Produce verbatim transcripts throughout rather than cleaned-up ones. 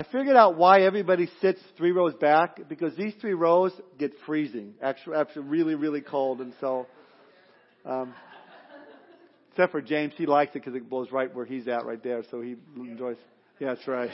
I figured out why everybody sits three rows back, because these three rows get freezing, actually, actually really, really cold. And so, um, except for James, he likes it because it blows right where he's at right there. So he enjoys. Yeah, that's right.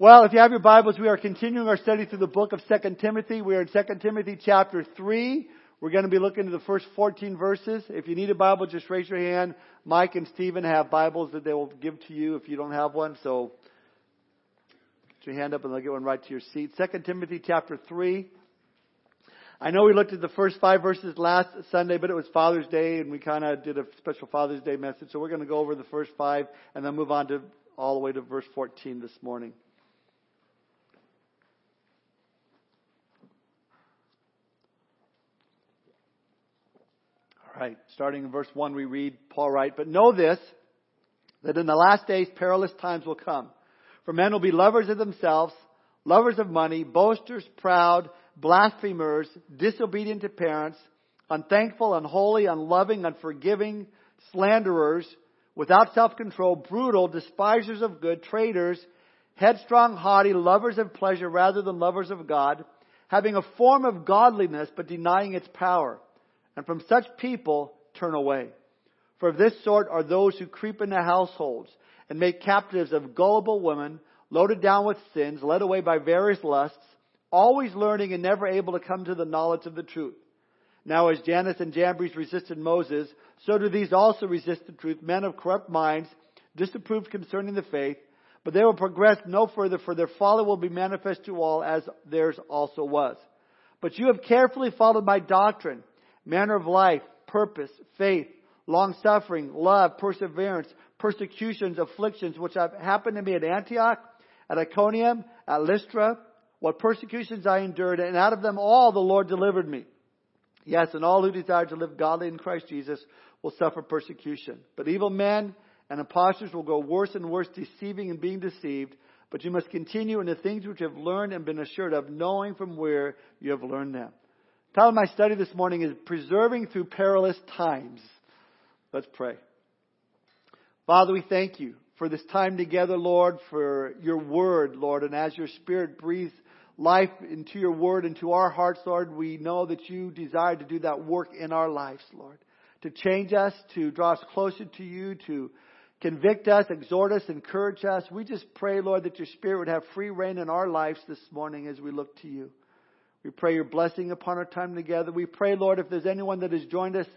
Well, if you have your Bibles, we are continuing our study through the book of Second Timothy. We are in Second Timothy chapter three. We're going to be looking at the first fourteen verses. If you need a Bible, just raise your hand. Mike and Stephen have Bibles that they will give to you if you don't have one. So put your hand up and they'll get one right to your seat. Second Timothy chapter three. I know we looked at the first five verses last Sunday, but it was Father's Day, and we kind of did a special Father's Day message. So we're going to go over the first five and then move on to all the way to verse fourteen this morning. Right, starting in verse one, we read, Paul writes, "But know this, that in the last days perilous times will come. For men will be lovers of themselves, lovers of money, boasters, proud, blasphemers, disobedient to parents, unthankful, unholy, unloving, unforgiving, slanderers, without self-control, brutal, despisers of good, traitors, headstrong, haughty, lovers of pleasure rather than lovers of God, having a form of godliness but denying its power. And from such people, turn away. For of this sort are those who creep into households and make captives of gullible women, loaded down with sins, led away by various lusts, always learning and never able to come to the knowledge of the truth. Now as Jannes and Jambres resisted Moses, so do these also resist the truth, men of corrupt minds, disapproved concerning the faith. But they will progress no further, for their folly will be manifest to all, as theirs also was. But you have carefully followed my doctrine, manner of life, purpose, faith, long-suffering, love, perseverance, persecutions, afflictions, which have happened to me at Antioch, at Iconium, at Lystra, what persecutions I endured, and out of them all the Lord delivered me. Yes, and all who desire to live godly in Christ Jesus will suffer persecution. But evil men and impostors will grow worse and worse, deceiving and being deceived. But you must continue in the things which you have learned and been assured of, knowing from where you have learned them." The title of my study this morning is Persevering Through Perilous Times. Let's pray. Father, we thank you for this time together, Lord, for your word, Lord. And as your Spirit breathes life into your word, into our hearts, Lord, we know that you desire to do that work in our lives, Lord. To change us, to draw us closer to you, to convict us, exhort us, encourage us. We just pray, Lord, that your Spirit would have free reign in our lives this morning as we look to you. We pray your blessing upon our time together. We pray, Lord, if there's anyone that has joined us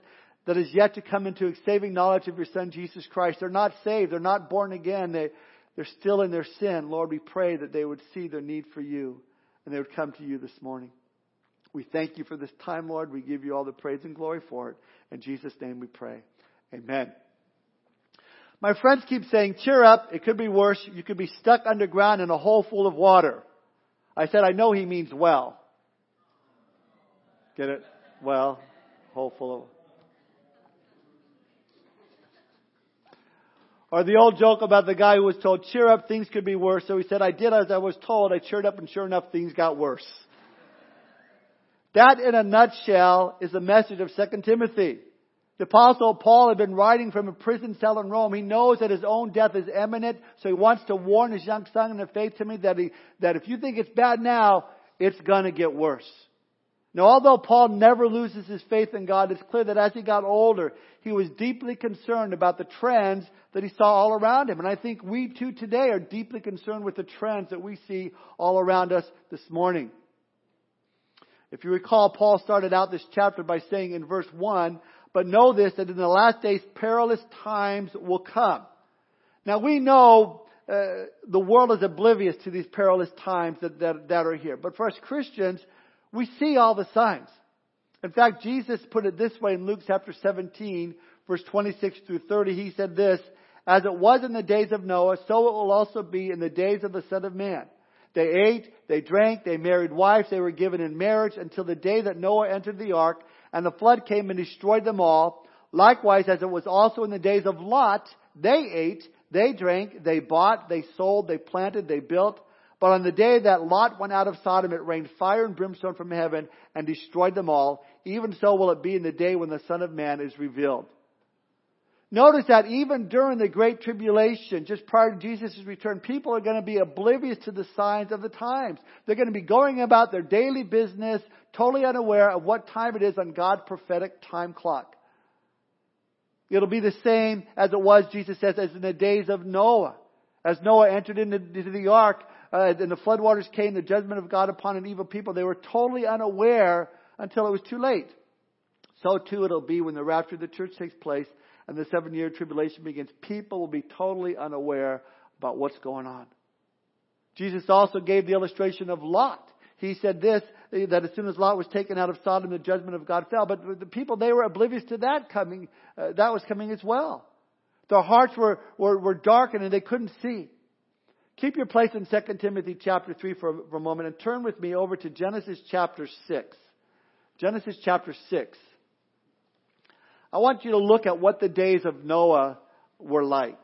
that is yet to come into a saving knowledge of your Son, Jesus Christ. They're not saved. They're not born again. They, they're still in their sin. Lord, we pray that they would see their need for you and they would come to you this morning. We thank you for this time, Lord. We give you all the praise and glory for it. In Jesus' name we pray. Amen. My friends keep saying, cheer up. It could be worse. You could be stuck underground in a hole full of water. I said, I know he means well. Get it? Well, hole full of. Or the old joke about the guy who was told, cheer up, things could be worse. So he said, I did as I was told. I cheered up and sure enough, things got worse. That, in a nutshell, is the message of Second Timothy. The Apostle Paul had been writing from a prison cell in Rome. He knows that his own death is imminent. So he wants to warn his young son in the faith, Timothy, that, he, that if you think it's bad now, it's going to get worse. Now, although Paul never loses his faith in God, it's clear that as he got older, he was deeply concerned about the trends that he saw all around him. And I think we too today are deeply concerned with the trends that we see all around us this morning. If you recall, Paul started out this chapter by saying in verse one, "But know this, that in the last days perilous times will come." Now, we know uh, the world is oblivious to these perilous times that, that, that are here. But for us Christians, we see all the signs. In fact, Jesus put it this way in Luke chapter seventeen, verse twenty-six through thirty. He said this, "As it was in the days of Noah, so it will also be in the days of the Son of Man. They ate, they drank, they married wives, they were given in marriage until the day that Noah entered the ark, and the flood came and destroyed them all. Likewise, as it was also in the days of Lot, they ate, they drank, they bought, they sold, they planted, they built. But on the day that Lot went out of Sodom, it rained fire and brimstone from heaven and destroyed them all. Even so will it be in the day when the Son of Man is revealed." Notice that even during the Great Tribulation, just prior to Jesus' return, people are going to be oblivious to the signs of the times. They're going to be going about their daily business, totally unaware of what time it is on God's prophetic time clock. It'll be the same as it was, Jesus says, as in the days of Noah. As Noah entered into, into the ark, uh, and the floodwaters came, the judgment of God upon an evil people, they were totally unaware until it was too late. So too it'll be when the rapture of the church takes place and the seven-year tribulation begins. People will be totally unaware about what's going on. Jesus also gave the illustration of Lot. He said this, that as soon as Lot was taken out of Sodom, the judgment of God fell. But the people, they were oblivious to that coming. Uh, that was coming as well. Their hearts were, were, were darkened and they couldn't see. Keep your place in Second Timothy chapter three for, for a moment and turn with me over to Genesis chapter six. Genesis chapter six. I want you to look at what the days of Noah were like.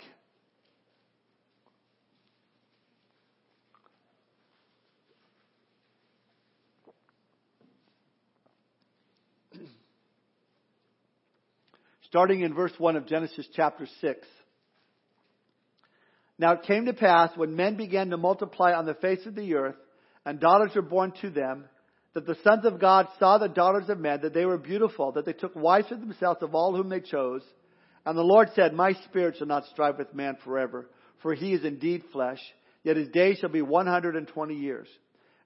Starting in verse one of Genesis chapter six. Now it came to pass, when men began to multiply on the face of the earth, and daughters were born to them, that the sons of God saw the daughters of men, that they were beautiful, that they took wives for themselves of all whom they chose. And the Lord said, My spirit shall not strive with man forever, for he is indeed flesh, yet his days shall be one hundred twenty years.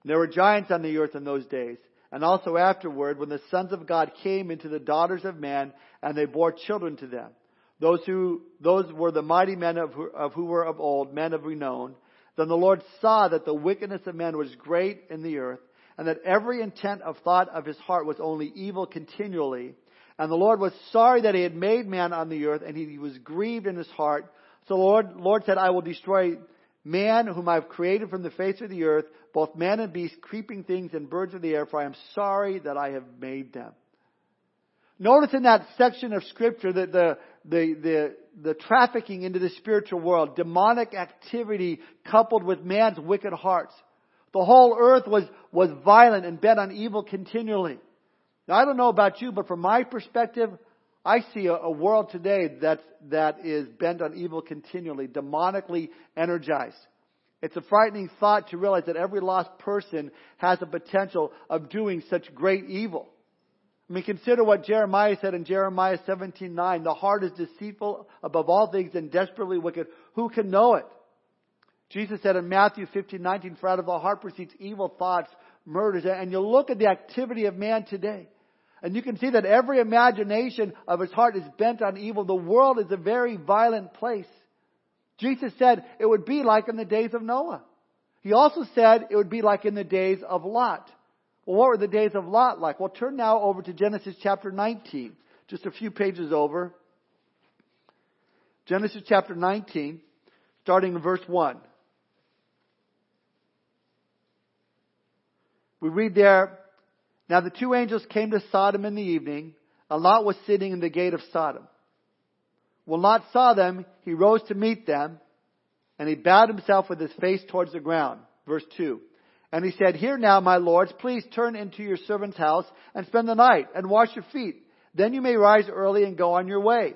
And there were giants on the earth in those days. And also afterward, when the sons of God came into the daughters of man, and they bore children to them. Those who, those were the mighty men of who, of who were of old, men of renown. Then the Lord saw that the wickedness of man was great in the earth, and that every intent of thought of his heart was only evil continually. And the Lord was sorry that he had made man on the earth, and he was grieved in his heart. So the Lord, Lord said, I will destroy man whom I have created from the face of the earth, both man and beast, creeping things and birds of the air, for I am sorry that I have made them. Notice in that section of Scripture that the the the, the trafficking into the spiritual world, demonic activity coupled with man's wicked hearts. The whole earth was, was violent and bent on evil continually. Now, I don't know about you, but from my perspective, I see a, a world today that, that is bent on evil continually, demonically energized. It's a frightening thought to realize that every lost person has the potential of doing such great evil. I mean, consider what Jeremiah said in Jeremiah seventeen nine. The heart is deceitful above all things and desperately wicked. Who can know it? Jesus said in Matthew fifteen nineteen, for out of the heart proceeds evil thoughts, murders. And you look at the activity of man today, and you can see that every imagination of his heart is bent on evil. The world is a very violent place. Jesus said it would be like in the days of Noah. He also said it would be like in the days of Lot. Well, what were the days of Lot like? Well, turn now over to Genesis chapter nineteen, just a few pages over. Genesis chapter nineteen, starting in verse one. We read there, Now the two angels came to Sodom in the evening, and Lot was sitting in the gate of Sodom. When Lot saw them, he rose to meet them, and he bowed himself with his face towards the ground. Verse two. And he said, Here now, my lords, please turn into your servant's house and spend the night and wash your feet. Then you may rise early and go on your way.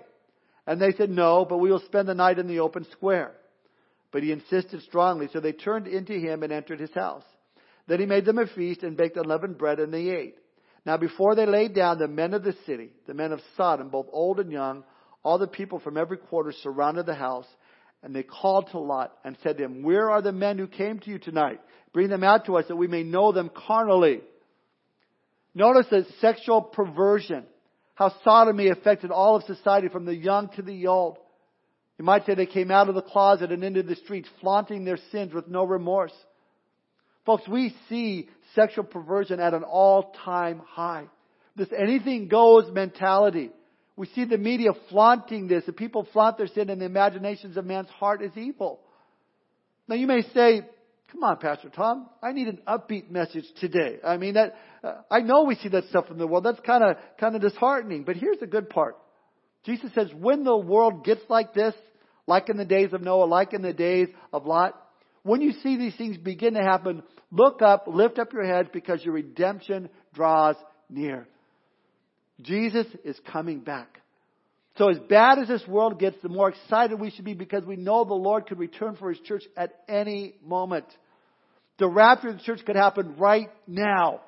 And they said, No, but we will spend the night in the open square. But he insisted strongly, so they turned into him and entered his house. Then he made them a feast and baked unleavened bread, and they ate. Now before they lay down, the men of the city, the men of Sodom, both old and young, all the people from every quarter surrounded the house, and they called to Lot and said to him, Where are the men who came to you tonight? Bring them out to us that we may know them carnally. Notice the sexual perversion, how sodomy affected all of society from the young to the old. You might say they came out of the closet and into the streets, flaunting their sins with no remorse. Folks, we see sexual perversion at an all-time high. This anything goes mentality. We see the media flaunting this. The people flaunt their sin, and the imaginations of man's heart is evil. Now you may say, come on, Pastor Tom, I need an upbeat message today. I mean, that uh, I know we see that stuff in the world. That's kind of kind of disheartening. But here's the good part. Jesus says, when the world gets like this, like in the days of Noah, like in the days of Lot, when you see these things begin to happen, look up, lift up your head, because your redemption draws near. Jesus is coming back. So as bad as this world gets, the more excited we should be, because we know the Lord could return for his church at any moment. The rapture of the church could happen right now.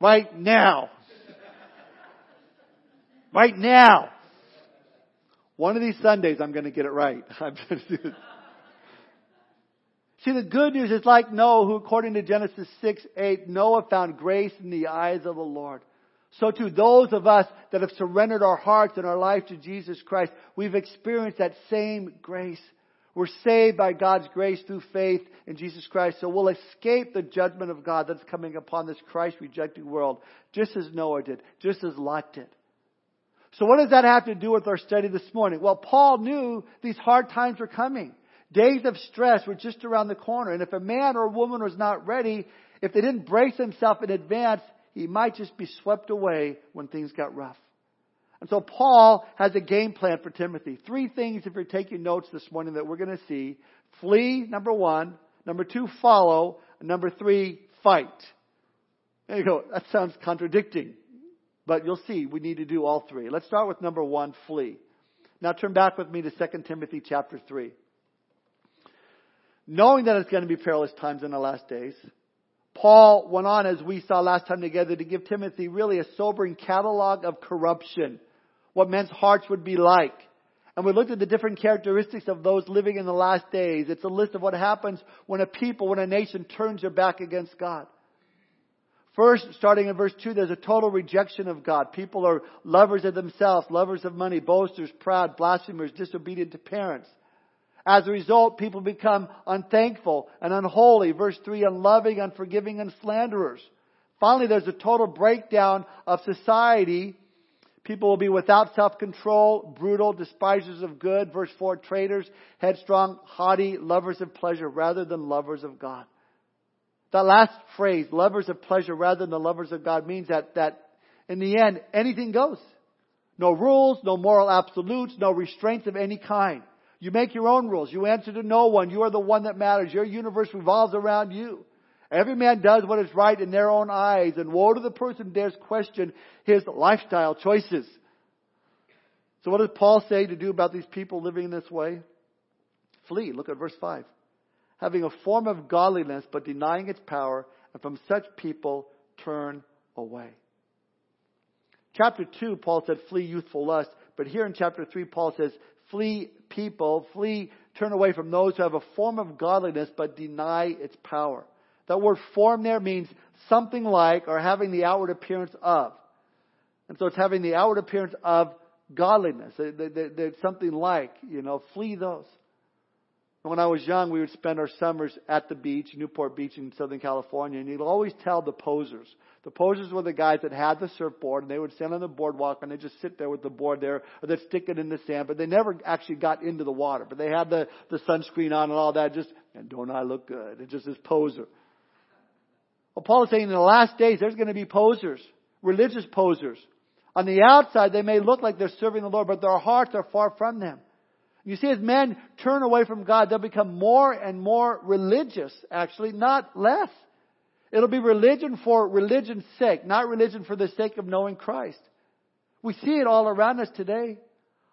Right now. Right now. One of these Sundays I'm going to get it right. I'm going to do it. See, the good news is like Noah, who according to Genesis six eight, Noah found grace in the eyes of the Lord. So to those of us that have surrendered our hearts and our life to Jesus Christ, we've experienced that same grace. We're saved by God's grace through faith in Jesus Christ. So we'll escape the judgment of God that's coming upon this Christ-rejecting world, just as Noah did, just as Lot did. So what does that have to do with our study this morning? Well, Paul knew these hard times were coming. Days of stress were just around the corner. And if a man or a woman was not ready, if they didn't brace themselves in advance, he might just be swept away when things got rough. And so Paul has a game plan for Timothy. Three things, if you're taking notes this morning, that we're going to see. Flee, number one. Number two, follow. And number three, fight. There you go. That sounds contradicting. But you'll see, we need to do all three. Let's start with number one, flee. Now turn back with me to Second Timothy chapter three. Knowing that it's going to be perilous times in the last days, Paul went on, as we saw last time together, to give Timothy really a sobering catalog of corruption, what men's hearts would be like. And we looked at the different characteristics of those living in the last days. It's a list of what happens when a people, when a nation turns their back against God. First, starting in verse two, there's a total rejection of God. People are lovers of themselves, lovers of money, boasters, proud, blasphemers, disobedient to parents. As a result, people become unthankful and unholy. Verse three, unloving, unforgiving, and slanderers. Finally, there's a total breakdown of society. People will be without self-control, brutal, despisers of good. Verse four, traitors, headstrong, haughty, lovers of pleasure rather than lovers of God. That last phrase, lovers of pleasure rather than the lovers of God, means that, that in the end, anything goes. No rules, no moral absolutes, no restraints of any kind. You make your own rules. You answer to no one. You are the one that matters. Your universe revolves around you. Every man does what is right in their own eyes, and woe to the person who dares question his lifestyle choices. So what does Paul say to do about these people living this way? Flee. Look at verse five. Having a form of godliness, but denying its power, and from such people turn away. Chapter two, Paul said, flee youthful lust. But here in chapter three, Paul says, flee people, flee, turn away from those who have a form of godliness, but deny its power. That word form there means something like, or having the outward appearance of. And so it's having the outward appearance of godliness. There's something like, you know, flee those. When I was young, we would spend our summers at the beach, Newport Beach in Southern California, and you'd always tell the posers. The posers were the guys that had the surfboard, and they would stand on the boardwalk, and they'd just sit there with the board there, or they'd stick it in the sand, but they never actually got into the water. But they had the, the sunscreen on and all that, just, and don't I look good? It's just this poser. Well, Paul is saying in the last days, there's going to be posers, religious posers. On the outside, they may look like they're serving the Lord, but their hearts are far from them. You see, as men turn away from God, they'll become more and more religious, actually, not less. It'll be religion for religion's sake, not religion for the sake of knowing Christ. We see it all around us today.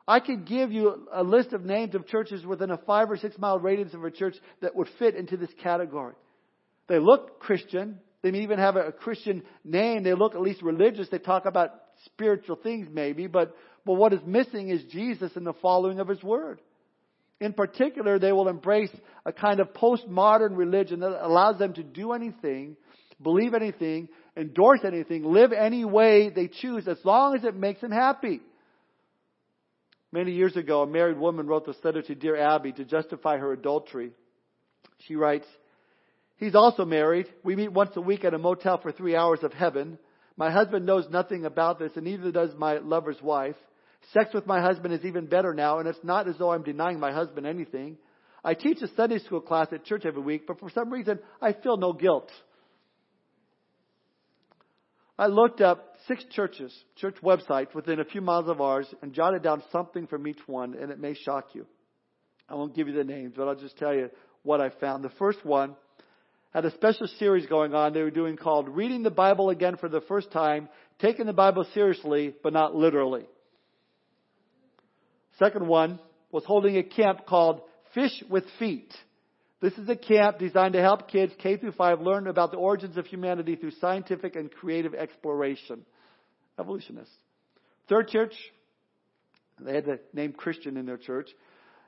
I could give you a list of names of churches within a five or six mile radius of a church that would fit into this category. They look Christian. They may even have a Christian name. They look at least religious. They talk about spiritual things maybe, but But what is missing is Jesus and the following of his word. In particular, they will embrace a kind of postmodern religion that allows them to do anything, believe anything, endorse anything, live any way they choose, as long as it makes them happy. Many years ago, a married woman wrote this letter to dear Abby to justify her adultery. She writes, "He's also married. We meet once a week at a motel for three hours of heaven. My husband knows nothing about this, and neither does my lover's wife. Sex with my husband is even better now, and it's not as though I'm denying my husband anything. I teach a Sunday school class at church every week, but for some reason, I feel no guilt." I looked up six churches, church websites, within a few miles of ours and jotted down something from each one, and it may shock you. I won't give you the names, but I'll just tell you what I found. The first one had a special series going on they were doing called Reading the Bible Again for the First Time, Taking the Bible Seriously, but Not Literally. Second one was holding a camp called Fish with Feet. This is a camp designed to help kids K through five learn about the origins of humanity through scientific and creative exploration. Evolutionists. Third church, they had the name Christian in their church,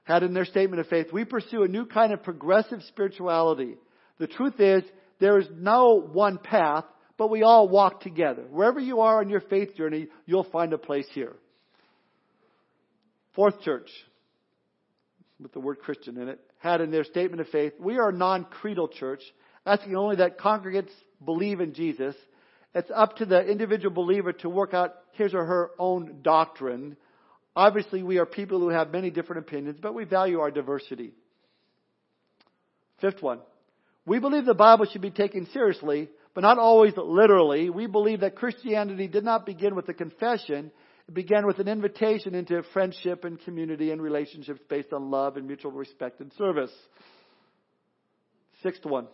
had in their statement of faith, we pursue a new kind of progressive spirituality. The truth is, there is no one path, but we all walk together. Wherever you are on your faith journey, you'll find a place here. Fourth church, with the word Christian in it, had in their statement of faith, we are a non-creedal church, asking only that congregants believe in Jesus. It's up to the individual believer to work out his or her own doctrine. Obviously, we are people who have many different opinions, but we value our diversity. Fifth one, we believe the Bible should be taken seriously, but not always literally. We believe that Christianity did not begin with a confession. It began with an invitation into friendship and community and relationships based on love and mutual respect and service. Sixth one.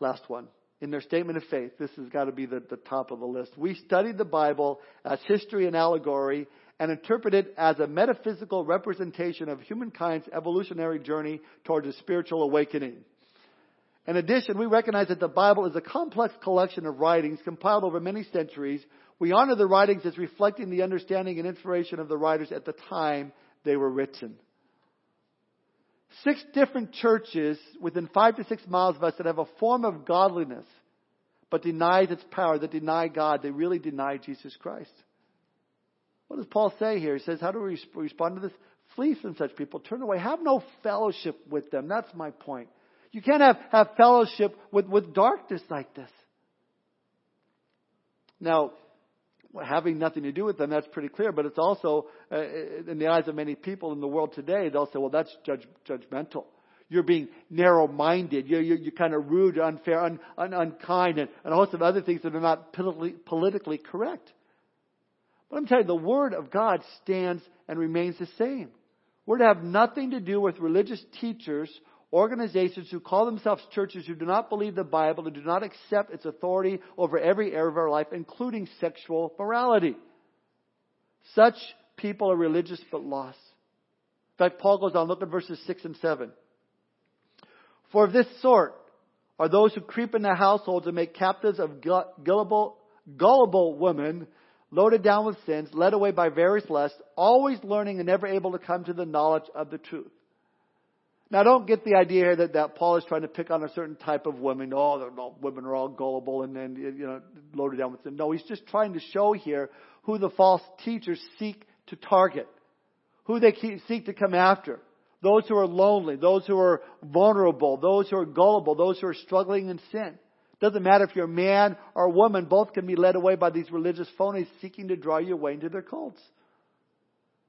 Last one. In their statement of faith, this has got to be the, the top of the list. We studied the Bible as history and allegory and interpret it as a metaphysical representation of humankind's evolutionary journey towards a spiritual awakening. In addition, we recognize that the Bible is a complex collection of writings compiled over many centuries. We honor the writings as reflecting the understanding and inspiration of the writers at the time they were written. Six different churches within five to six miles of us that have a form of godliness, but denies its power, that deny God. They really deny Jesus Christ. What does Paul say here? He says, how do we respond to this? Flee from such people. Turn away. Have no fellowship with them. That's my point. You can't have, have fellowship with, with darkness like this. Now, having nothing to do with them, that's pretty clear. But it's also, uh, in the eyes of many people in the world today, they'll say, well, that's judge, judgmental. You're being narrow-minded. You're, you're, you're kind of rude, unfair, un, un, unkind, and, and a host of other things that are not politically, politically correct. But I'm telling you, the Word of God stands and remains the same. We're to have nothing to do with religious teachers, organizations who call themselves churches, who do not believe the Bible and do not accept its authority over every area of our life, including sexual morality. Such people are religious but lost. In fact, Paul goes on, look at verses six and seven. For of this sort are those who creep into households and make captives of gullible, gullible women, loaded down with sins, led away by various lusts, always learning and never able to come to the knowledge of the truth. Now, don't get the idea here that, that Paul is trying to pick on a certain type of woman. Oh, all, women are all gullible and then, you know, loaded down with sin. No, he's just trying to show here who the false teachers seek to target, who they keep, seek to come after. Those who are lonely, those who are vulnerable, those who are gullible, those who are struggling in sin. Doesn't matter if you're a man or a woman, both can be led away by these religious phonies seeking to draw you away into their cults.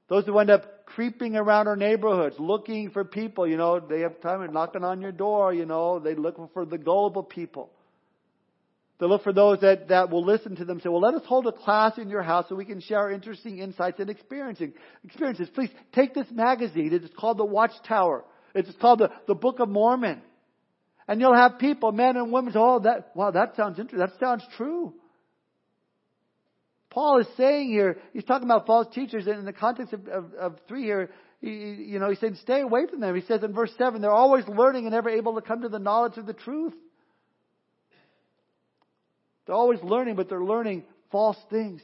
Those who end up creeping around our neighborhoods, looking for people, you know, they have time and knocking on your door, you know, they look for the gullible people. They look for those that, that will listen to them and say, well, let us hold a class in your house so we can share interesting insights and experiencing experiences. Please take this magazine. It's called The Watchtower. It's called the, the Book of Mormon. And you'll have people, men and women, say, oh, that, wow, that sounds interesting. That sounds true. Paul is saying here, he's talking about false teachers, and in the context of, of, of three here, he, you know, he's saying stay away from them. He says in verse seven, they're always learning and never able to come to the knowledge of the truth. They're always learning, but they're learning false things.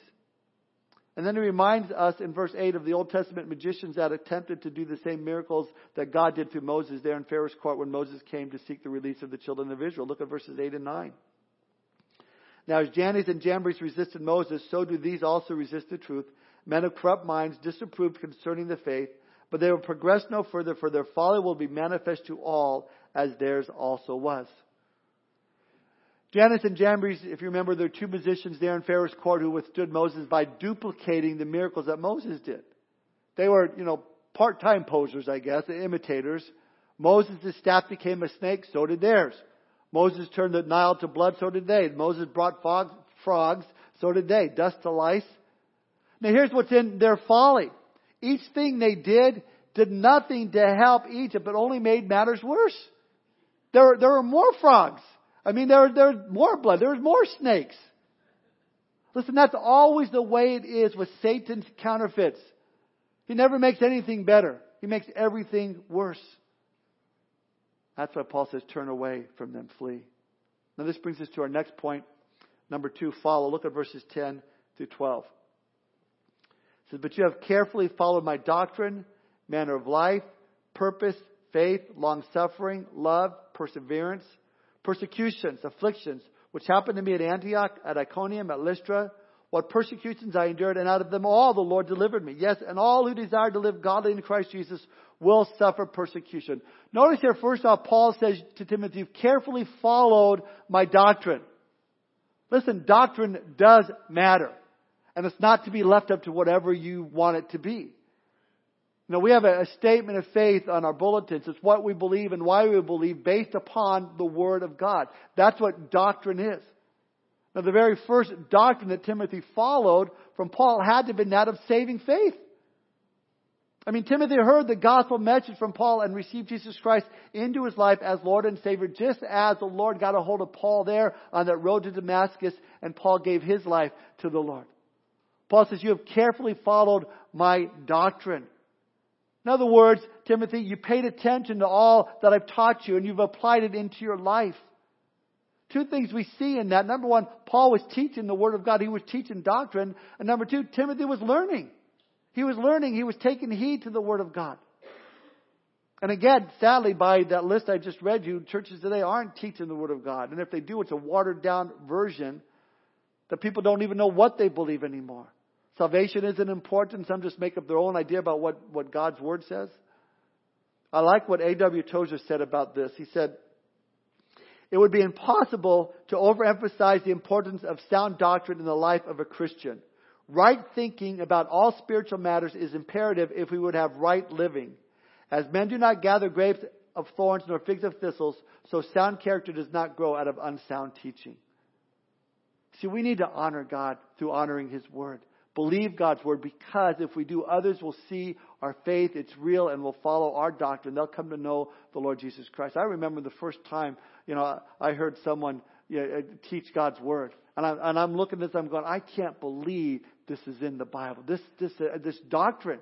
And then he reminds us in verse eight of the Old Testament magicians that attempted to do the same miracles that God did through Moses there in Pharaoh's court when Moses came to seek the release of the children of Israel. Look at verses eight and nine. Now, as Jannes and Jambres resisted Moses, so do these also resist the truth. Men of corrupt minds disapproved concerning the faith, but they will progress no further, for their folly will be manifest to all, as theirs also was. Jannes and Jambres, if you remember, there are two musicians there in Pharaoh's court who withstood Moses by duplicating the miracles that Moses did. They were, you know, part-time posers, I guess, imitators. Moses' staff became a snake, so did theirs. Moses turned the Nile to blood, so did they. Moses brought fog, frogs, so did they. Dust to lice. Now here's what's in their folly. Each thing they did did nothing to help Egypt, but only made matters worse. There, there were more frogs. I mean, there, there was more blood. There was more snakes. Listen, that's always the way it is with Satan's counterfeits. He never makes anything better. He makes everything worse. That's why Paul says, turn away from them, flee. Now this brings us to our next point. Number two, follow. Look at verses ten through twelve. It says, but you have carefully followed my doctrine, manner of life, purpose, faith, long-suffering, love, perseverance, persecutions, afflictions, which happened to me at Antioch, at Iconium, at Lystra, what persecutions I endured, and out of them all the Lord delivered me. Yes, and all who desire to live godly in Christ Jesus will suffer persecution. Notice here, first off, Paul says to Timothy, you've carefully followed my doctrine. Listen, doctrine does matter. And it's not to be left up to whatever you want it to be. Now, we have a, a statement of faith on our bulletins. It's what we believe and why we believe based upon the Word of God. That's what doctrine is. Now, the very first doctrine that Timothy followed from Paul had to have been that of saving faith. I mean, Timothy heard the gospel message from Paul and received Jesus Christ into his life as Lord and Savior, just as the Lord got a hold of Paul there on that road to Damascus, and Paul gave his life to the Lord. Paul says, you have carefully followed my doctrine. In other words, Timothy, you paid attention to all that I've taught you, and you've applied it into your life. Two things we see in that. Number one, Paul was teaching the Word of God. He was teaching doctrine. And number two, Timothy was learning. He was learning. He was taking heed to the Word of God. And again, sadly, by that list I just read you, churches today aren't teaching the Word of God. And if they do, it's a watered-down version that people don't even know what they believe anymore. Salvation isn't important. Some just make up their own idea about what, what God's Word says. I like what A W Tozer said about this. He said, it would be impossible to overemphasize the importance of sound doctrine in the life of a Christian. Right thinking about all spiritual matters is imperative if we would have right living. As men do not gather grapes of thorns nor figs of thistles, so sound character does not grow out of unsound teaching. See, we need to honor God through honoring His Word. Believe God's Word, because if we do, others will see our faith, it's real, and will follow our doctrine. They'll come to know the Lord Jesus Christ. I remember the first time, you know, I heard someone you know, teach God's Word. And I'm, and I'm looking at this, I'm going, I can't believe this is in the Bible, this, this, uh, this doctrine.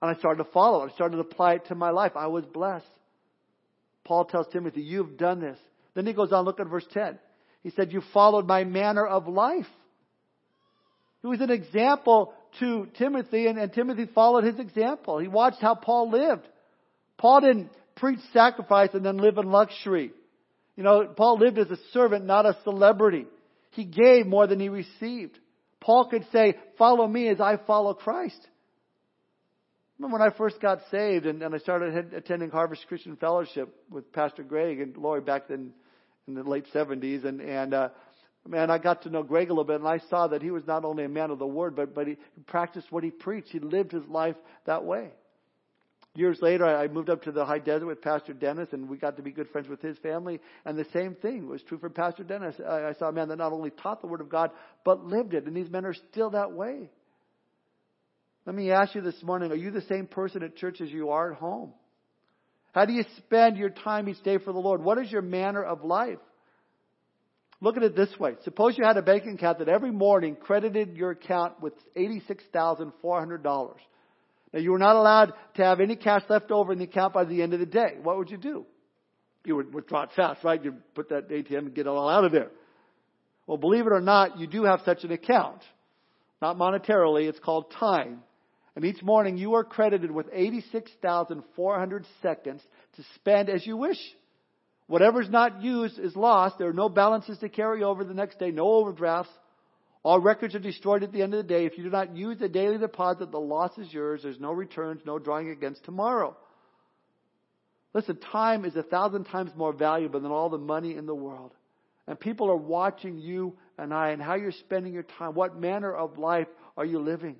And I started to follow it. I started to apply it to my life. I was blessed. Paul tells Timothy, you've done this. Then he goes on, look at verse ten. He said, you followed my manner of life. He was an example to Timothy, and, and Timothy followed his example. He watched how Paul lived. Paul didn't preach sacrifice and then live in luxury. You know, Paul lived as a servant, not a celebrity. He gave more than he received. Paul could say, follow me as I follow Christ. I remember when I first got saved and, and I started attending Harvest Christian Fellowship with Pastor Greg and Lori back then in the late seventies, and, and, uh, Man, I got to know Greg a little bit, and I saw that he was not only a man of the Word, but, but he practiced what he preached. He lived his life that way. Years later, I moved up to the high desert with Pastor Dennis, and we got to be good friends with his family. And the same thing was true for Pastor Dennis. I saw a man that not only taught the Word of God, but lived it. And these men are still that way. Let me ask you this morning, are you the same person at church as you are at home? How do you spend your time each day for the Lord? What is your manner of life? Look at it this way. Suppose you had a bank account that every morning credited your account with eighty-six thousand four hundred dollars. Now, you were not allowed to have any cash left over in the account by the end of the day. What would you do? You would withdraw it fast, right? You'd put that A T M and get it all out of there. Well, believe it or not, you do have such an account. Not monetarily. It's called time. And each morning you are credited with eighty-six thousand four hundred seconds to spend as you wish. Whatever's not used is lost. There are no balances to carry over the next day, no overdrafts. All records are destroyed at the end of the day. If you do not use the daily deposit, the loss is yours. There's no returns, no drawing against tomorrow. Listen, time is a thousand times more valuable than all the money in the world. And people are watching you and I and how you're spending your time. What manner of life are you living?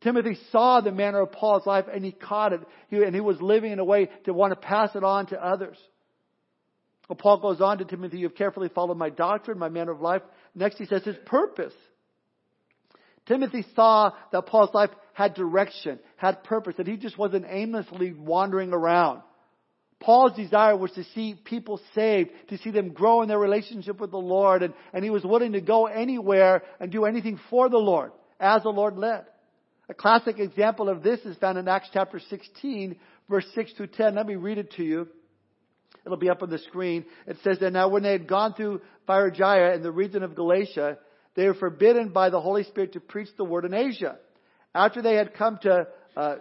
Timothy saw the manner of Paul's life and he caught it. He, and he was living in a way to want to pass it on to others. Well, Paul goes on to Timothy, you've carefully followed my doctrine, my manner of life. Next, he says his purpose. Timothy saw that Paul's life had direction, had purpose, that he just wasn't aimlessly wandering around. Paul's desire was to see people saved, to see them grow in their relationship with the Lord, and, and he was willing to go anywhere and do anything for the Lord, as the Lord led. A classic example of this is found in Acts chapter sixteen, verse six to ten. Let me read it to you. It'll be up on the screen. It says that now when they had gone through Phrygia and the region of Galatia, they were forbidden by the Holy Spirit to preach the word in Asia. After they had come to uh,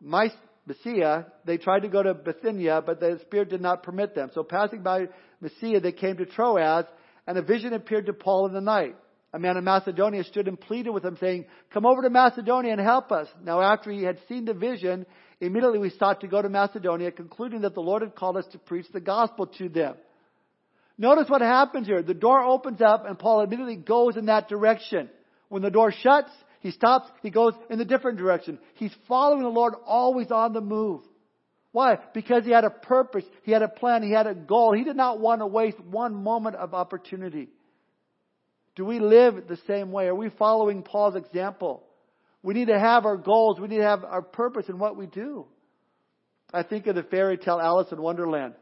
Mysia, they tried to go to Bithynia, but the Spirit did not permit them. So passing by Mysia, they came to Troas, and a vision appeared to Paul in the night. A man of Macedonia stood and pleaded with him, saying, "Come over to Macedonia and help us." Now after he had seen the vision, immediately we sought to go to Macedonia, concluding that the Lord had called us to preach the gospel to them. Notice what happens here. The door opens up, and Paul immediately goes in that direction. When the door shuts, he stops, he goes in a different direction. He's following the Lord, always on the move. Why? Because he had a purpose, he had a plan, he had a goal. He did not want to waste one moment of opportunity. Do we live the same way? Are we following Paul's example? We need to have our goals. We need to have our purpose in what we do. I think of the fairy tale Alice in Wonderland.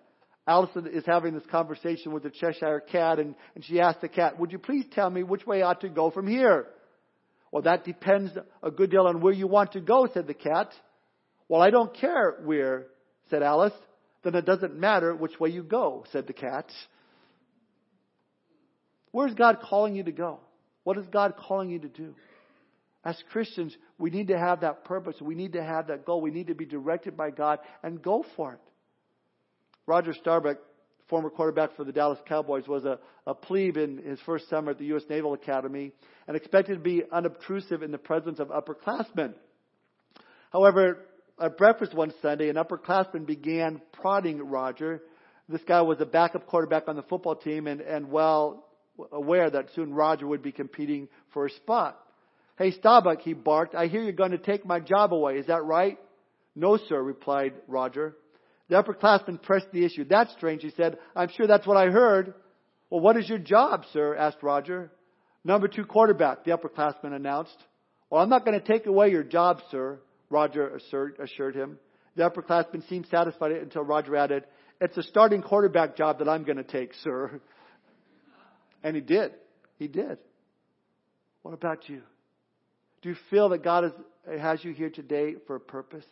Alice is having this conversation with the Cheshire Cat, and, and she asks the cat, "Would you please tell me which way I ought to go from here?" "Well, that depends a good deal on where you want to go," said the cat. "Well, I don't care where," said Alice. "Then it doesn't matter which way you go," said the cat. Where's God calling you to go? What is God calling you to do? As Christians, we need to have that purpose. We need to have that goal. We need to be directed by God and go for it. Roger Staubach, former quarterback for the Dallas Cowboys, was a, a plebe in his first summer at the U S Naval Academy and expected to be unobtrusive in the presence of upperclassmen. However, at breakfast one Sunday, an upperclassman began prodding Roger. This guy was a backup quarterback on the football team and, and well... aware that soon Roger would be competing for a spot. "Hey, Staubach," he barked, "I hear you're going to take my job away. Is that right?" "No, sir," replied Roger. The upperclassman pressed the issue. "That's strange," he said. "I'm sure that's what I heard." "Well, what is your job, sir?" asked Roger. "Number two quarterback," the upperclassman announced. "Well, I'm not going to take away your job, sir," Roger assured him. The upperclassman seemed satisfied until Roger added, "It's a starting quarterback job that I'm going to take, sir." And he did. He did. What about you? Do you feel that God is, has you here today for a purpose?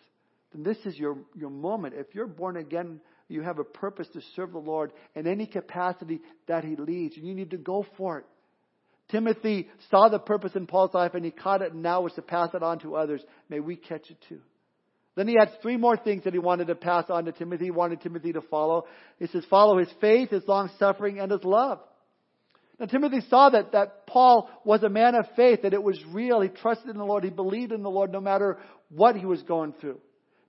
Then this is your, your moment. If you're born again, you have a purpose to serve the Lord in any capacity that He leads. And you need to go for it. Timothy saw the purpose in Paul's life and he caught it and now was to pass it on to others. May we catch it too. Then he had three more things that he wanted to pass on to Timothy. He wanted Timothy to follow. He says, follow his faith, his long-suffering, and his love. Now, Timothy saw that, that Paul was a man of faith, that it was real. He trusted in the Lord. He believed in the Lord no matter what he was going through.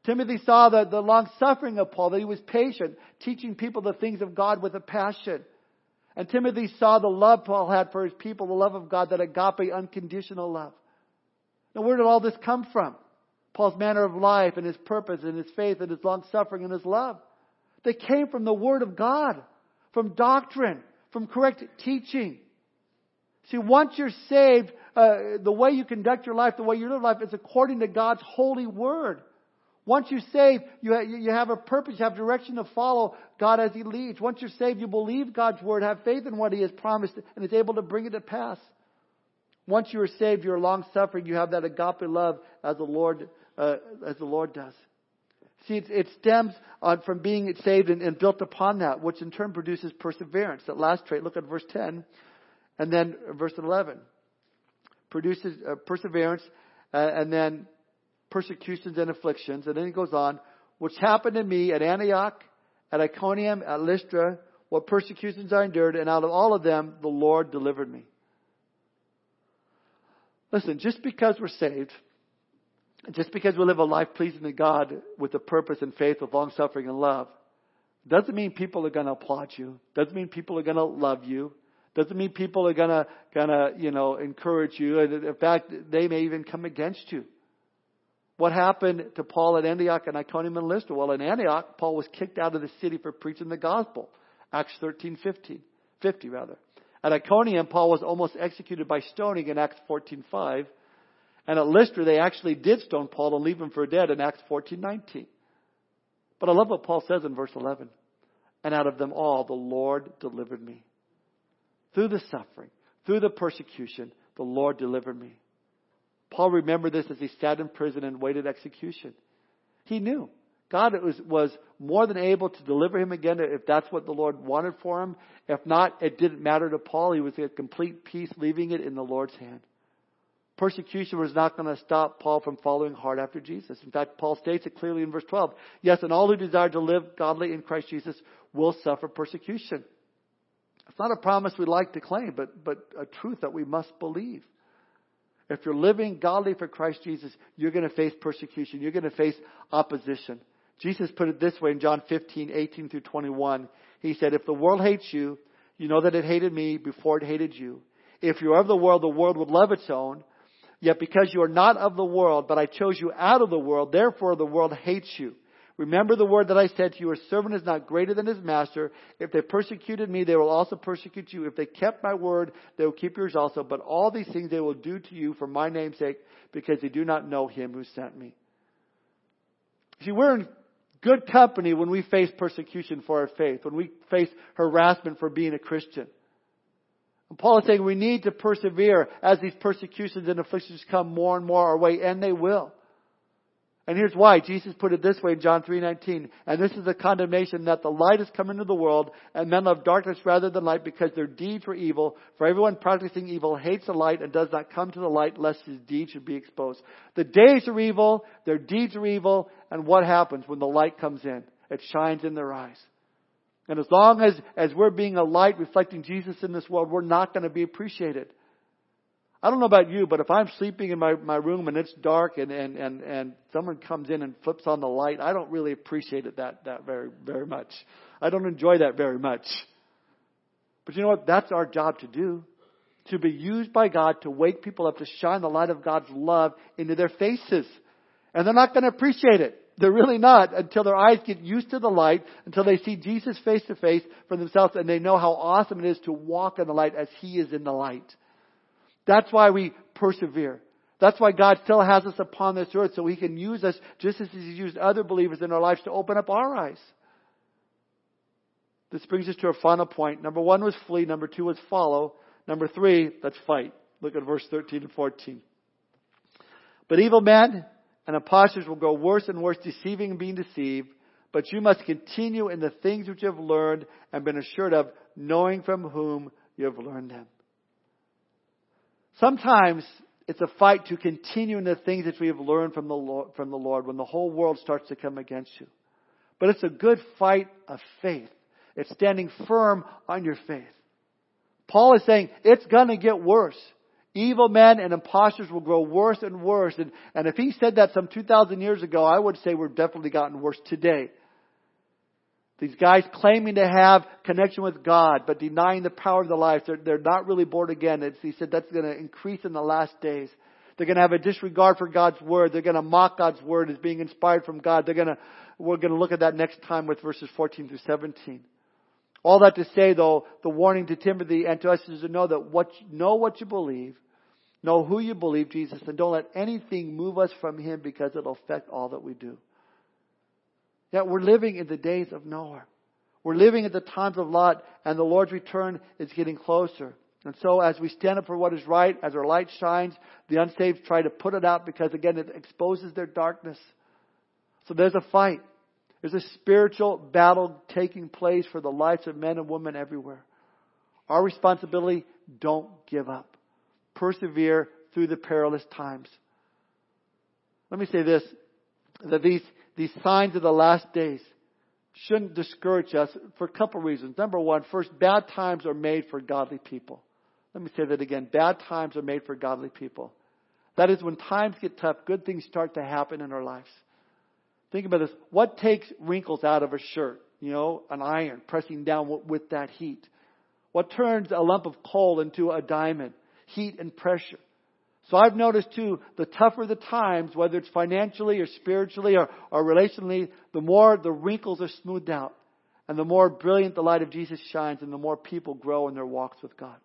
Timothy saw the, the long-suffering of Paul, that he was patient, teaching people the things of God with a passion. And Timothy saw the love Paul had for his people, the love of God, that agape, unconditional love. Now, where did all this come from? Paul's manner of life and his purpose and his faith and his long-suffering and his love. They came from the Word of God, from doctrine. From correct teaching. See, once you're saved, uh, the way you conduct your life, the way you live life is according to God's holy word. Once you're saved, you, ha- you have a purpose, you have direction to follow God as He leads. Once you're saved, you believe God's word, have faith in what He has promised, and is able to bring it to pass. Once you are saved, you're long-suffering, you have that agape love as the Lord, uh, as the Lord does. See, it, it stems on from being saved and, and built upon that, which in turn produces perseverance. That last trait, look at verse ten, and then verse eleven. Produces uh, perseverance, uh, and then persecutions and afflictions. And then he goes on, which happened to me at Antioch, at Iconium, at Lystra, what persecutions I endured, and out of all of them, the Lord delivered me. Listen, just because we're saved... Just because we live a life pleasing to God with a purpose and faith with long-suffering and love doesn't mean people are going to applaud you. Doesn't mean people are going to love you. Doesn't mean people are going to, going to, you know, encourage you. And in fact, they may even come against you. What happened to Paul at Antioch and Iconium and Lystra? Well, in Antioch, Paul was kicked out of the city for preaching the gospel. Acts thirteen, fifteen, fifty rather. At Iconium, Paul was almost executed by stoning in Acts fourteen, five. And at Lystra, they actually did stone Paul and leave him for dead in Acts fourteen nineteen. But I love what Paul says in verse eleven. And out of them all, the Lord delivered me. Through the suffering, through the persecution, the Lord delivered me. Paul remembered this as he sat in prison and waited execution. He knew God was, was more than able to deliver him again if that's what the Lord wanted for him. If not, it didn't matter to Paul. He was at complete peace, leaving it in the Lord's hand. Persecution was not going to stop Paul from following hard after Jesus. In fact, Paul states it clearly in verse twelve. Yes, and all who desire to live godly in Christ Jesus will suffer persecution. It's not a promise we like to claim, but, but a truth that we must believe. If you're living godly for Christ Jesus, you're going to face persecution. You're going to face opposition. Jesus put it this way in John fifteen, eighteen through twenty-one. He said, if the world hates you, you know that it hated me before it hated you. If you are of the world, the world would love its own. Yet because you are not of the world, but I chose you out of the world, therefore the world hates you. Remember the word that I said to you, a servant is not greater than his master. If they persecuted me, they will also persecute you. If they kept my word, they will keep yours also. But all these things they will do to you for my name's sake, because they do not know him who sent me. See, we're in good company when we face persecution for our faith, when we face harassment for being a Christian. And Paul is saying we need to persevere as these persecutions and afflictions come more and more our way, and they will. And here's why. Jesus put it this way in John three nineteen. And this is the condemnation, that the light has come into the world, and men love darkness rather than light, because their deeds were evil. For everyone practicing evil hates the light and does not come to the light, lest his deeds should be exposed. The days are evil, their deeds are evil, and what happens when the light comes in? It shines in their eyes. And as long as, as we're being a light reflecting Jesus in this world, we're not going to be appreciated. I don't know about you, but if I'm sleeping in my, my room and it's dark and, and, and, and someone comes in and flips on the light, I don't really appreciate it that, that very, very much. I don't enjoy that very much. But you know what? That's our job to do, to be used by God to wake people up, to shine the light of God's love into their faces. And they're not going to appreciate it. They're really not, until their eyes get used to the light, until they see Jesus face to face for themselves, and they know how awesome it is to walk in the light as he is in the light. That's why we persevere. That's why God still has us upon this earth, so he can use us just as he's used other believers in our lives to open up our eyes. This brings us to our final point. Number one was flee. Number two was follow. Number three, let's fight. Look at verse thirteen and fourteen. But evil men and impostors will grow worse and worse, deceiving and being deceived. But you must continue in the things which you have learned and been assured of, knowing from whom you have learned them. Sometimes it's a fight to continue in the things that we have learned from the Lord, from the Lord when the whole world starts to come against you. But it's a good fight of faith. It's standing firm on your faith. Paul is saying it's going to get worse. Evil men and impostors will grow worse and worse. And, and if he said that some two thousand years ago, I would say we've definitely gotten worse today. These guys claiming to have connection with God, but denying the power of their life. They're, they're not really born again. It's, he said that's going to increase in the last days. They're going to have a disregard for God's word. They're going to mock God's word as being inspired from God. They're going to, we're going to look at that next time with verses fourteen through seventeen. All that to say, though, the warning to Timothy and to us is to know that what, know what you believe, know who you believe, Jesus, and don't let anything move us from him, because it'll affect all that we do. Yet we're living in the days of Noah. We're living at the times of Lot, and the Lord's return is getting closer. And so as we stand up for what is right, as our light shines, the unsaved try to put it out, because, again, it exposes their darkness. So there's a fight. There's a spiritual battle taking place for the lives of men and women everywhere. Our responsibility, don't give up. Persevere through the perilous times. Let me say this, that these These signs of the last days shouldn't discourage us for a couple reasons. Number one, first, bad times are made for godly people. Let me say that again. Bad times are made for godly people. That is, when times get tough, good things start to happen in our lives. Think about this. What takes wrinkles out of a shirt? You know, an iron pressing down with that heat. What turns a lump of coal into a diamond? Heat and pressure. So I've noticed, too, the tougher the times, whether it's financially or spiritually or, or relationally, the more the wrinkles are smoothed out, and the more brilliant the light of Jesus shines, and the more people grow in their walks with God.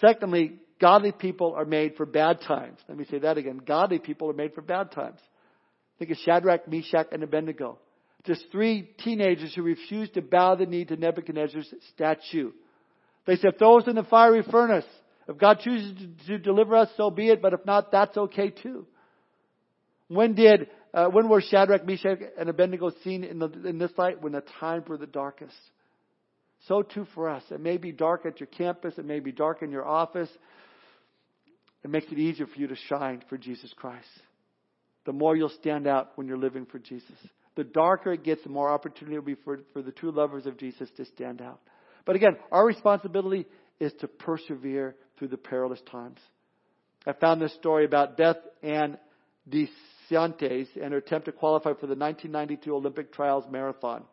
Secondly, godly people are made for bad times. Let me say that again. Godly people are made for bad times. Think of Shadrach, Meshach, and Abednego. Just three teenagers who refused to bow the knee to Nebuchadnezzar's statue. They said, throw us in the fiery furnace. If God chooses to deliver us, so be it. But if not, that's okay too. When did uh, when were Shadrach, Meshach, and Abednego seen in, the, in this light? When the times were the darkest. So too for us. It may be dark at your campus. It may be dark in your office. It makes it easier for you to shine for Jesus Christ. The more you'll stand out when you're living for Jesus. The darker it gets, the more opportunity will be for, for the true lovers of Jesus to stand out. But again, our responsibility is to persevere through the perilous times. I found this story about Death Ann DeSantis and her attempt to qualify for the nineteen ninety-two Olympic Trials Marathon.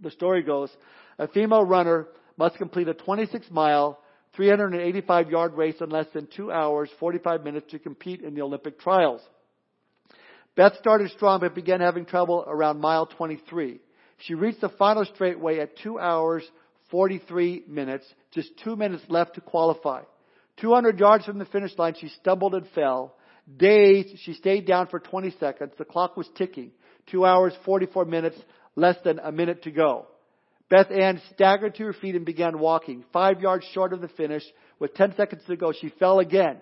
The story goes, a female runner must complete a twenty-six mile, three hundred eighty-five yard race in less than two hours, forty-five minutes to compete in the Olympic trials. Beth started strong but began having trouble around mile twenty-three. She reached the final straightway at two hours, forty-three minutes, just two minutes left to qualify. two hundred yards from the finish line, she stumbled and fell. Dazed, she stayed down for twenty seconds. The clock was ticking. two hours, forty-four minutes, less than a minute to go. Beth Ann staggered to her feet and began walking. Five yards short of the finish, with ten seconds to go, she fell again.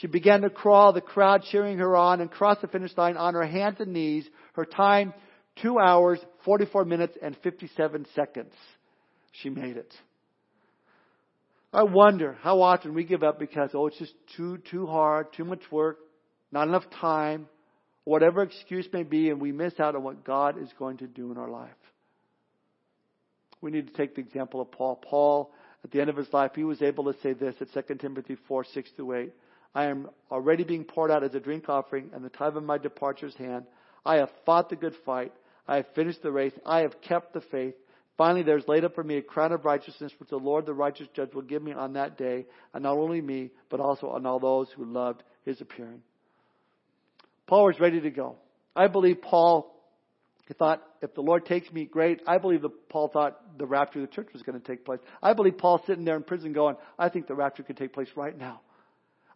She began to crawl, the crowd cheering her on, and crossed the finish line on her hands and knees. Her time, two hours, forty-four minutes, and fifty-seven seconds. She made it. I wonder how often we give up because, oh, it's just too, too hard, too much work, not enough time, whatever excuse may be, and we miss out on what God is going to do in our life. We need to take the example of Paul. Paul, at the end of his life, he was able to say this at Second Timothy four, six through eight. I am already being poured out as a drink offering, and the time of my departure is at hand. I have fought the good fight. I have finished the race. I have kept the faith. Finally, there is laid up for me a crown of righteousness, which the Lord, the righteous judge, will give me on that day, and not only me, but also on all those who loved his appearing. Paul was ready to go. I believe Paul He thought, if the Lord takes me, great. I believe that Paul thought the rapture of the church was going to take place. I believe Paul sitting there in prison going, I think the rapture could take place right now.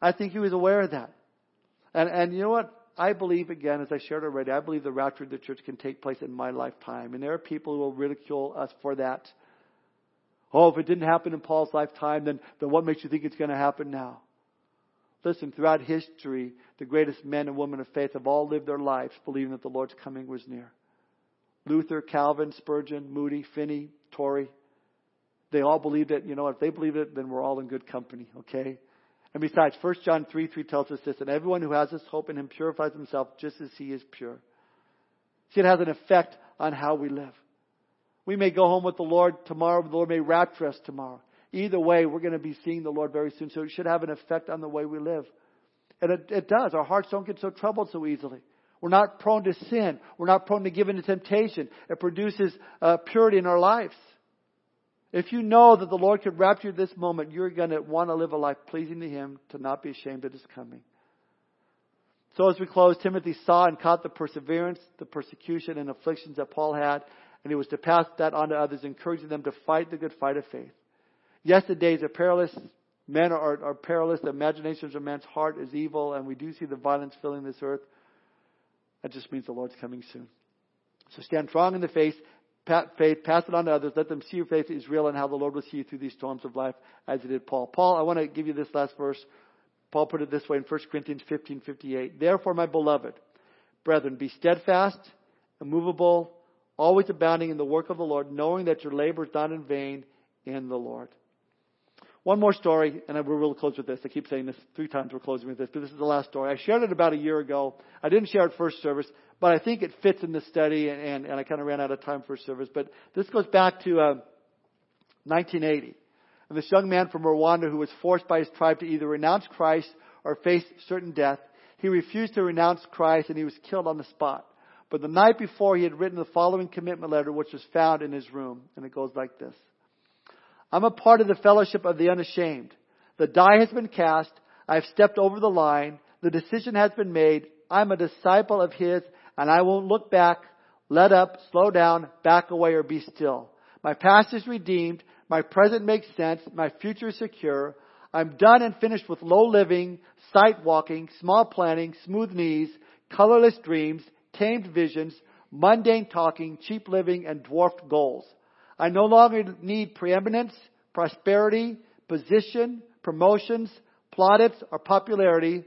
I think he was aware of that. And and you know what? I believe, again, as I shared already, I believe the rapture of the church can take place in my lifetime. And there are people who will ridicule us for that. Oh, if it didn't happen in Paul's lifetime, then, then what makes you think it's going to happen now? Listen, throughout history, the greatest men and women of faith have all lived their lives believing that the Lord's coming was near. Luther, Calvin, Spurgeon, Moody, Finney, Torrey. They all believed it. You know, if they believe it, then we're all in good company, okay? And besides, First John three three tells us this, and everyone who has this hope in him purifies himself just as he is pure. See, it has an effect on how we live. We may go home with the Lord tomorrow, but the Lord may rapture us tomorrow. Either way, we're going to be seeing the Lord very soon, so it should have an effect on the way we live. And it, it does. Our hearts don't get so troubled so easily. We're not prone to sin. We're not prone to giving to temptation. It produces uh, purity in our lives. If you know that the Lord could rapture you this moment, you're going to want to live a life pleasing to Him, to not be ashamed of His coming. So as we close, Timothy saw and caught the perseverance, the persecution, and afflictions that Paul had, and he was to pass that on to others, encouraging them to fight the good fight of faith. Yes, the days are perilous. Men are, are perilous. The imaginations of man's heart is evil, and we do see the violence filling this earth. That just means the Lord's coming soon. So stand strong in the faith, faith, pass it on to others. Let them see your faith is real and how the Lord will see you through these storms of life as He did Paul. Paul, I want to give you this last verse. Paul put it this way in First Corinthians fifteen fifty-eight. Therefore, my beloved brethren, be steadfast, immovable, always abounding in the work of the Lord, knowing that your labor is not in vain in the Lord. One more story, and we will close with this. I keep saying this three times we're closing with this, but this is the last story. I shared it about a year ago. I didn't share it first service, but I think it fits in the study, and, and, and I kind of ran out of time for service. But this goes back to uh, nineteen eighty. And this young man from Rwanda who was forced by his tribe to either renounce Christ or face certain death, he refused to renounce Christ, and he was killed on the spot. But the night before, he had written the following commitment letter, which was found in his room, and it goes like this. I'm a part of the fellowship of the unashamed. The die has been cast. I've stepped over the line. The decision has been made. I'm a disciple of His, and I won't look back, let up, slow down, back away, or be still. My past is redeemed. My present makes sense. My future is secure. I'm done and finished with low living, sight walking, small planning, smooth knees, colorless dreams, tamed visions, mundane talking, cheap living, and dwarfed goals. I no longer need preeminence, prosperity, position, promotions, plaudits or popularity.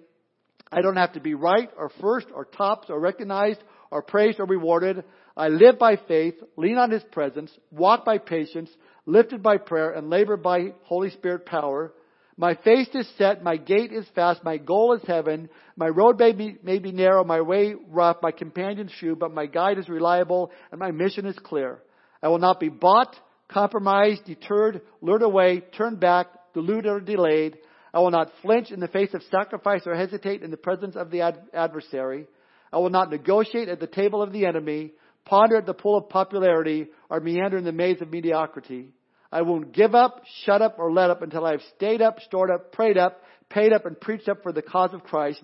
I don't have to be right or first or topped or recognized or praised or rewarded. I live by faith, lean on His presence, walk by patience, lifted by prayer, and labor by Holy Spirit power. My face is set, my gait is fast, my goal is heaven. My road may be, may be narrow, my way rough, my companion's shoe, but my guide is reliable, and my mission is clear. I will not be bought, compromised, deterred, lured away, turned back, deluded or delayed. I will not flinch in the face of sacrifice or hesitate in the presence of the ad- adversary. I will not negotiate at the table of the enemy, ponder at the pool of popularity, or meander in the maze of mediocrity. I won't give up, shut up, or let up until I have stayed up, stored up, prayed up, paid up, and preached up for the cause of Christ.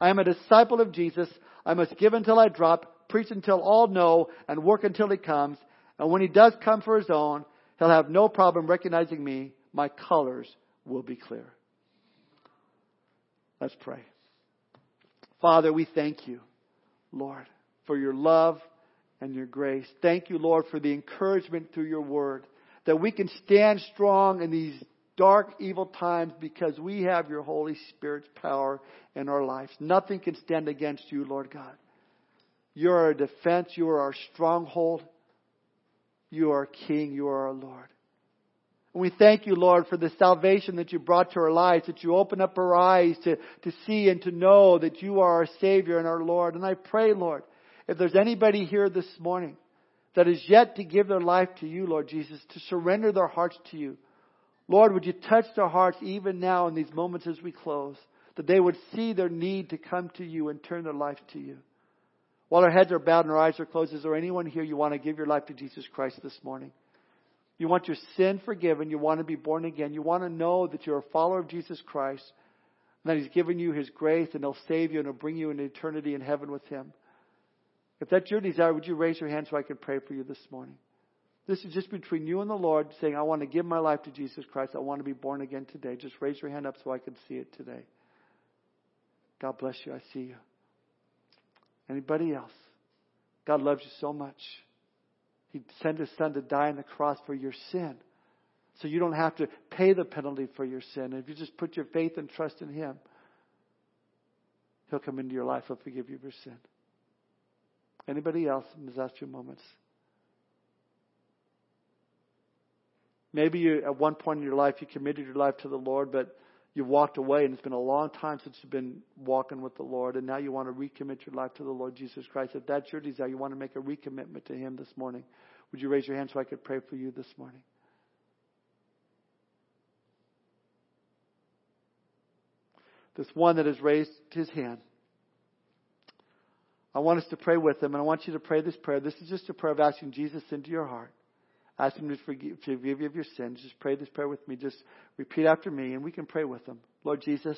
I am a disciple of Jesus. I must give until I drop, preach until all know, and work until He comes. And when He does come for His own, He'll have no problem recognizing me. My colors will be clear. Let's pray. Father, we thank You, Lord, for Your love and Your grace. Thank You, Lord, for the encouragement through Your word, that we can stand strong in these dark, evil times because we have Your Holy Spirit's power in our lives. Nothing can stand against You, Lord God. You are our defense. You are our stronghold. You are King. You are our Lord. And we thank You, Lord, for the salvation that You brought to our lives, that You open up our eyes to, to see and to know that You are our Savior and our Lord. And I pray, Lord, if there's anybody here this morning that is yet to give their life to You, Lord Jesus, to surrender their hearts to You, Lord, would You touch their hearts even now in these moments as we close, that they would see their need to come to You and turn their life to You. While our heads are bowed and our eyes are closed, is there anyone here you want to give your life to Jesus Christ this morning? You want your sin forgiven. You want to be born again. You want to know that you're a follower of Jesus Christ and that He's given you His grace and He'll save you and He'll bring you into eternity in heaven with Him. If that's your desire, would you raise your hand so I can pray for you this morning? This is just between you and the Lord saying, I want to give my life to Jesus Christ. I want to be born again today. Just raise your hand up so I can see it today. God bless you. I see you. Anybody else? God loves you so much. He sent His Son to die on the cross for your sin. So you don't have to pay the penalty for your sin. If you just put your faith and trust in Him, He'll come into your life. He'll forgive you of your sin. Anybody else in these last few moments? Maybe you, at one point in your life, you committed your life to the Lord, but you've walked away and it's been a long time since you've been walking with the Lord and now you want to recommit your life to the Lord Jesus Christ. If that's your desire, you want to make a recommitment to Him this morning. Would you raise your hand so I could pray for you this morning? This one that has raised his hand, I want us to pray with him and I want you to pray this prayer. This is just a prayer of asking Jesus into your heart. Ask Him to forgive, forgive you of your sins. Just pray this prayer with me. Just repeat after me, and we can pray with them. Lord Jesus,